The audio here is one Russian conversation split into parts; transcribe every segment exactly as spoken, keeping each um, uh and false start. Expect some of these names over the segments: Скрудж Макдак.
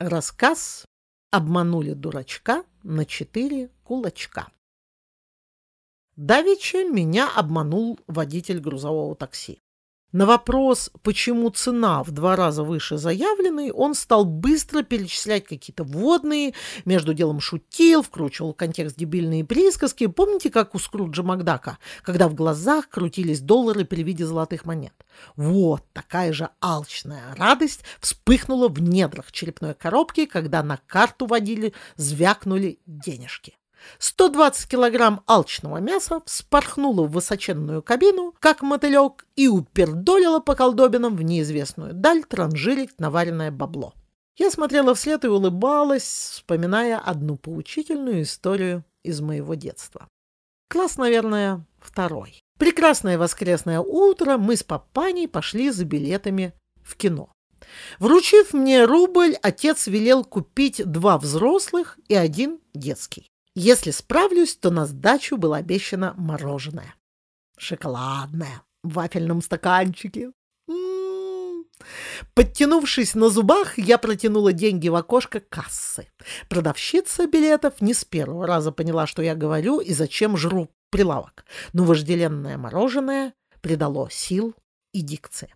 Рассказ «Обманули дурачка на четыре кулачка». Давеча меня обманул водитель грузового такси. На вопрос, почему цена в два раза выше заявленной, он стал быстро перечислять какие-то вводные, между делом шутил, вкручивал в контекст дебильные присказки. Помните, как у Скруджа Макдака, когда в глазах крутились доллары при виде золотых монет? Вот такая же алчная радость вспыхнула в недрах черепной коробки, когда на карту водили, звякнули денежки. сто двадцать килограмм алчного мяса вспорхнуло в высоченную кабину, как мотылек, и упердолило по колдобинам в неизвестную даль транжирить наваренное бабло. Я смотрела вслед и улыбалась, вспоминая одну поучительную историю из моего детства. Класс, наверное, второй. Прекрасное воскресное утро мы с папаней пошли за билетами в кино. Вручив мне рубль, отец велел купить два взрослых и один детский. Если справлюсь, то на сдачу было обещано мороженое. Шоколадное в вафельном стаканчике. М-м-м. Подтянувшись на зубах, я протянула деньги в окошко кассы. Продавщица билетов не с первого раза поняла, что я говорю и зачем жру прилавок. Но вожделенное мороженое придало сил и дикции.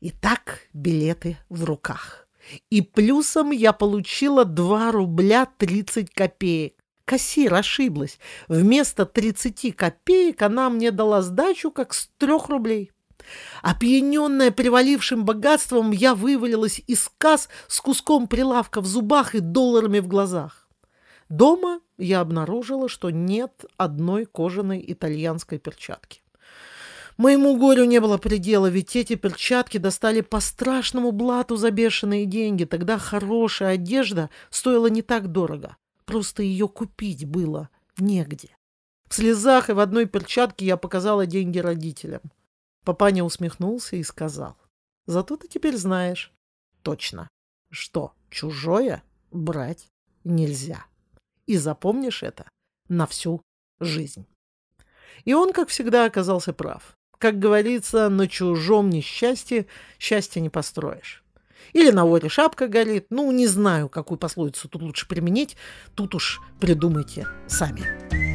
Итак, билеты в руках. И плюсом я получила два рубля тридцать копеек. Кассир ошиблась. Вместо тридцати копеек она мне дала сдачу как с трех рублей. Опьяненная привалившим богатством, я вывалилась из касс с куском прилавка в зубах и долларами в глазах. Дома я обнаружила, что нет одной кожаной итальянской перчатки. Моему горю не было предела, ведь эти перчатки достали по страшному блату за бешеные деньги. Тогда хорошая одежда стоила не так дорого. Просто ее купить было негде. В слезах и в одной перчатке я показала деньги родителям. Папаня усмехнулся и сказал: «Зато ты теперь знаешь точно, что чужое брать нельзя. И запомнишь это на всю жизнь». И он, как всегда, оказался прав. Как говорится, на чужом несчастье счастья не построишь. Или на воре шапка горит. Ну, не знаю, какую пословицу тут лучше применить. Тут уж придумайте сами.